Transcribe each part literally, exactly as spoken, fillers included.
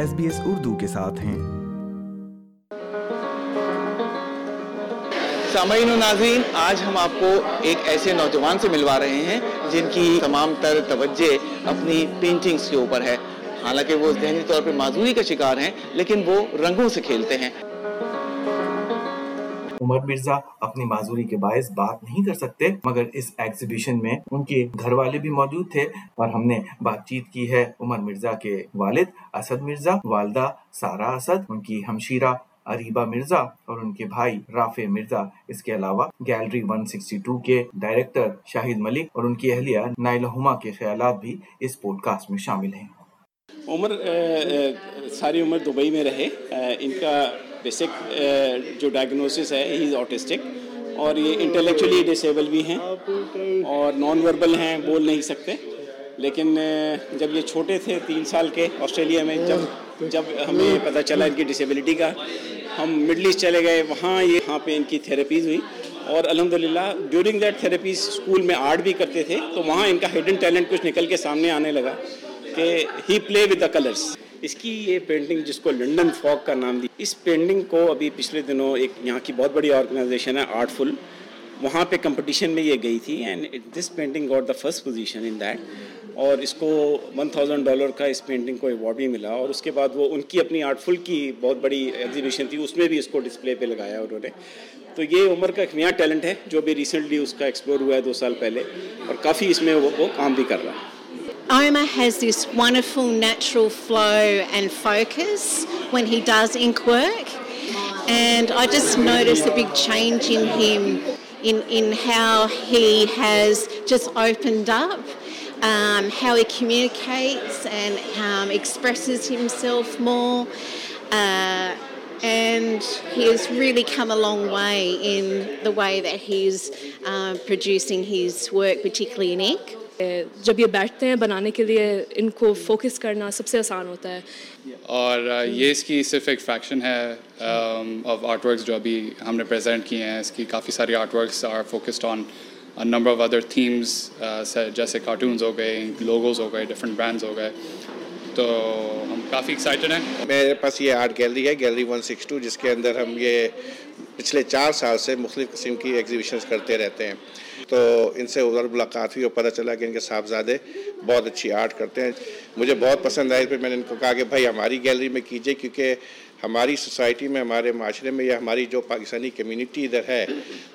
S B S Urdu کے ساتھ ہیں. سامعین و ناظرین, آج ہم آپ کو ایک ایسے نوجوان سے ملوا رہے ہیں جن کی تمام تر توجہ اپنی پینٹنگز کے اوپر ہے. حالانکہ وہ ذہنی طور پر معذوری کا شکار ہیں, لیکن وہ رنگوں سے کھیلتے ہیں. عمر مرزا اپنی معذوری کے باعث بات نہیں کر سکتے, مگر اس ایگزیبیشن میں ان کے گھر والے بھی موجود تھے, اور ہم نے بات چیت کی ہے عمر مرزا کے والد اسد مرزا, والدہ سارا اسد, ان کی ہمشیرہ عریبہ مرزا اور ان کے بھائی رافی مرزا. اس کے علاوہ گیلری ایک سو باسٹھ کے ڈائریکٹر شاہد ملک اور ان کی اہلیہ نائلہ ہوما کے خیالات بھی اس پوڈ کاسٹ میں شامل ہیں. عمر ساری عمر دبئی میں رہے. ان کا بیسک جو ڈائگنوسس ہے, ہی از آٹسٹک, اور یہ انٹلیکچولی ڈسیبل بھی ہیں اور نان وربل ہیں, بول نہیں سکتے. لیکن جب یہ چھوٹے تھے, تین سال کے, آسٹریلیا میں جب جب ہمیں پتہ چلا ان کی ڈسیبلٹی کا, ہم مڈل ایسٹ چلے گئے. وہاں یہ یہاں پہ ان کی تھیراپیز ہوئی, اور الحمدللہ ڈیورنگ دیٹ تھیراپیز اسکول میں آرٹ بھی کرتے تھے, تو وہاں ان کا ہڈن ٹیلنٹ کچھ نکل کے سامنے آنے لگا کہ ہی پلے ود دا کلرس. اس کی یہ پینٹنگ جس کو لنڈن فوگ کا نام دی, اس پینٹنگ کو ابھی پچھلے دنوں ایک یہاں کی بہت بڑی آرگنائزیشن ہے آرٹفل, وہاں پہ کمپٹیشن میں یہ گئی تھی, and this painting got the first position in that, اور اس کو ون تھاؤزینڈ ڈالر کا اس پینٹنگ کو ایوارڈ بھی ملا. اور اس کے بعد وہ ان کی اپنی آرٹفل کی بہت بڑی ایگزیبیشن تھی, اس میں بھی اس کو ڈسپلے پہ لگایا انہوں نے. تو یہ عمر کا ایک نیا ٹیلنٹ ہے جو بھی ریسنٹلی اس کا ایکسپلور ہوا ہے دو سال پہلے, اور کافی اس میں وہ, وہ کام بھی کر رہا ہے. Omar has this wonderful natural flow and focus when he does ink work, and I just noticed a big change in him in, in how he has just opened up, um, how he communicates and um, expresses himself more, uh, and he has really come a long way in the way that he's uh, producing his work, particularly in ink. جب یہ بیٹھتے ہیں بنانے کے لیے ان کو focus کرنا سب سے آسان ہوتا ہے, اور یہ اس کی صرف ایک فیکشن ہے آف آرٹ ورکس جو ابھی ہم نے پریزنٹ کیے ہیں. اس کی کافی ساری art works are focused on number of other themes, جیسے کارٹونز ہو گئے, لوگوز ہو گئے, ڈفرینٹ برانڈز ہو گئے. تو ہم کافی ایکسائٹیڈ ہیں. میرے پاس یہ آرٹ گیلری ہے, گیلری ایک سو باسٹھ, جس کے اندر ہم یہ پچھلے چار سال سے مختلف قسم کی ایگزیبیشنز کرتے رہتے ہیں. تو ان سے ادھر ملاقات ہوئی اور پتہ چلا کہ ان کے صاحبزادے بہت اچھی آرٹ کرتے ہیں. مجھے بہت پسند آئی, پھر میں نے ان کو کہا کہ بھائی ہماری گیلری میں کیجیے, کیونکہ ہماری سوسائٹی میں, ہمارے معاشرے میں, یا ہماری جو پاکستانی کمیونٹی ادھر ہے,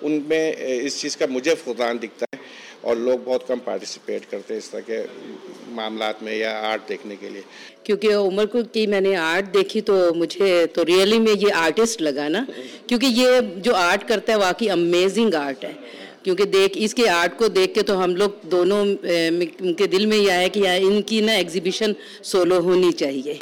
ان میں اس چیز کا مجھے فقدان دکھتا ہے, اور لوگ بہت کم پارٹیسپیٹ کرتے ہیں اس طرح کے معاملات میں یا آرٹ دیکھنے کے لیے. کیونکہ عمر کو کی میں نے آرٹ دیکھی تو مجھے تو ریئلی میں یہ آرٹسٹ لگا نا, کیونکہ یہ جو آرٹ کرتا ہے واقعی امیزنگ آرٹ ہے. کیونکہ دیکھ اس کے آرٹ کو دیکھ کے تو ہم لوگ دونوں کے دل میں یہ آیا کہ ان کی نا ایگزیبیشن سولو ہونی چاہیے.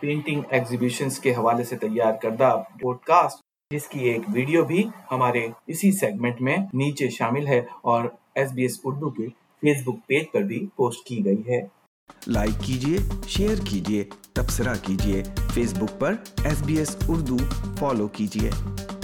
پینٹنگ ایگزیبیشنز کے حوالے سے تیار کردہ پوڈ کاسٹ, جس کی ایک ویڈیو بھی ہمارے اسی سیگمنٹ میں نیچے شامل ہے اور ایس بی ایس اردو کے فیس بک پیج پر بھی پوسٹ کی گئی ہے. لائک کیجیے, شیئر کیجیے, تبصرہ کیجیے. فیس بک پر S B S Urdu follow کیجیے.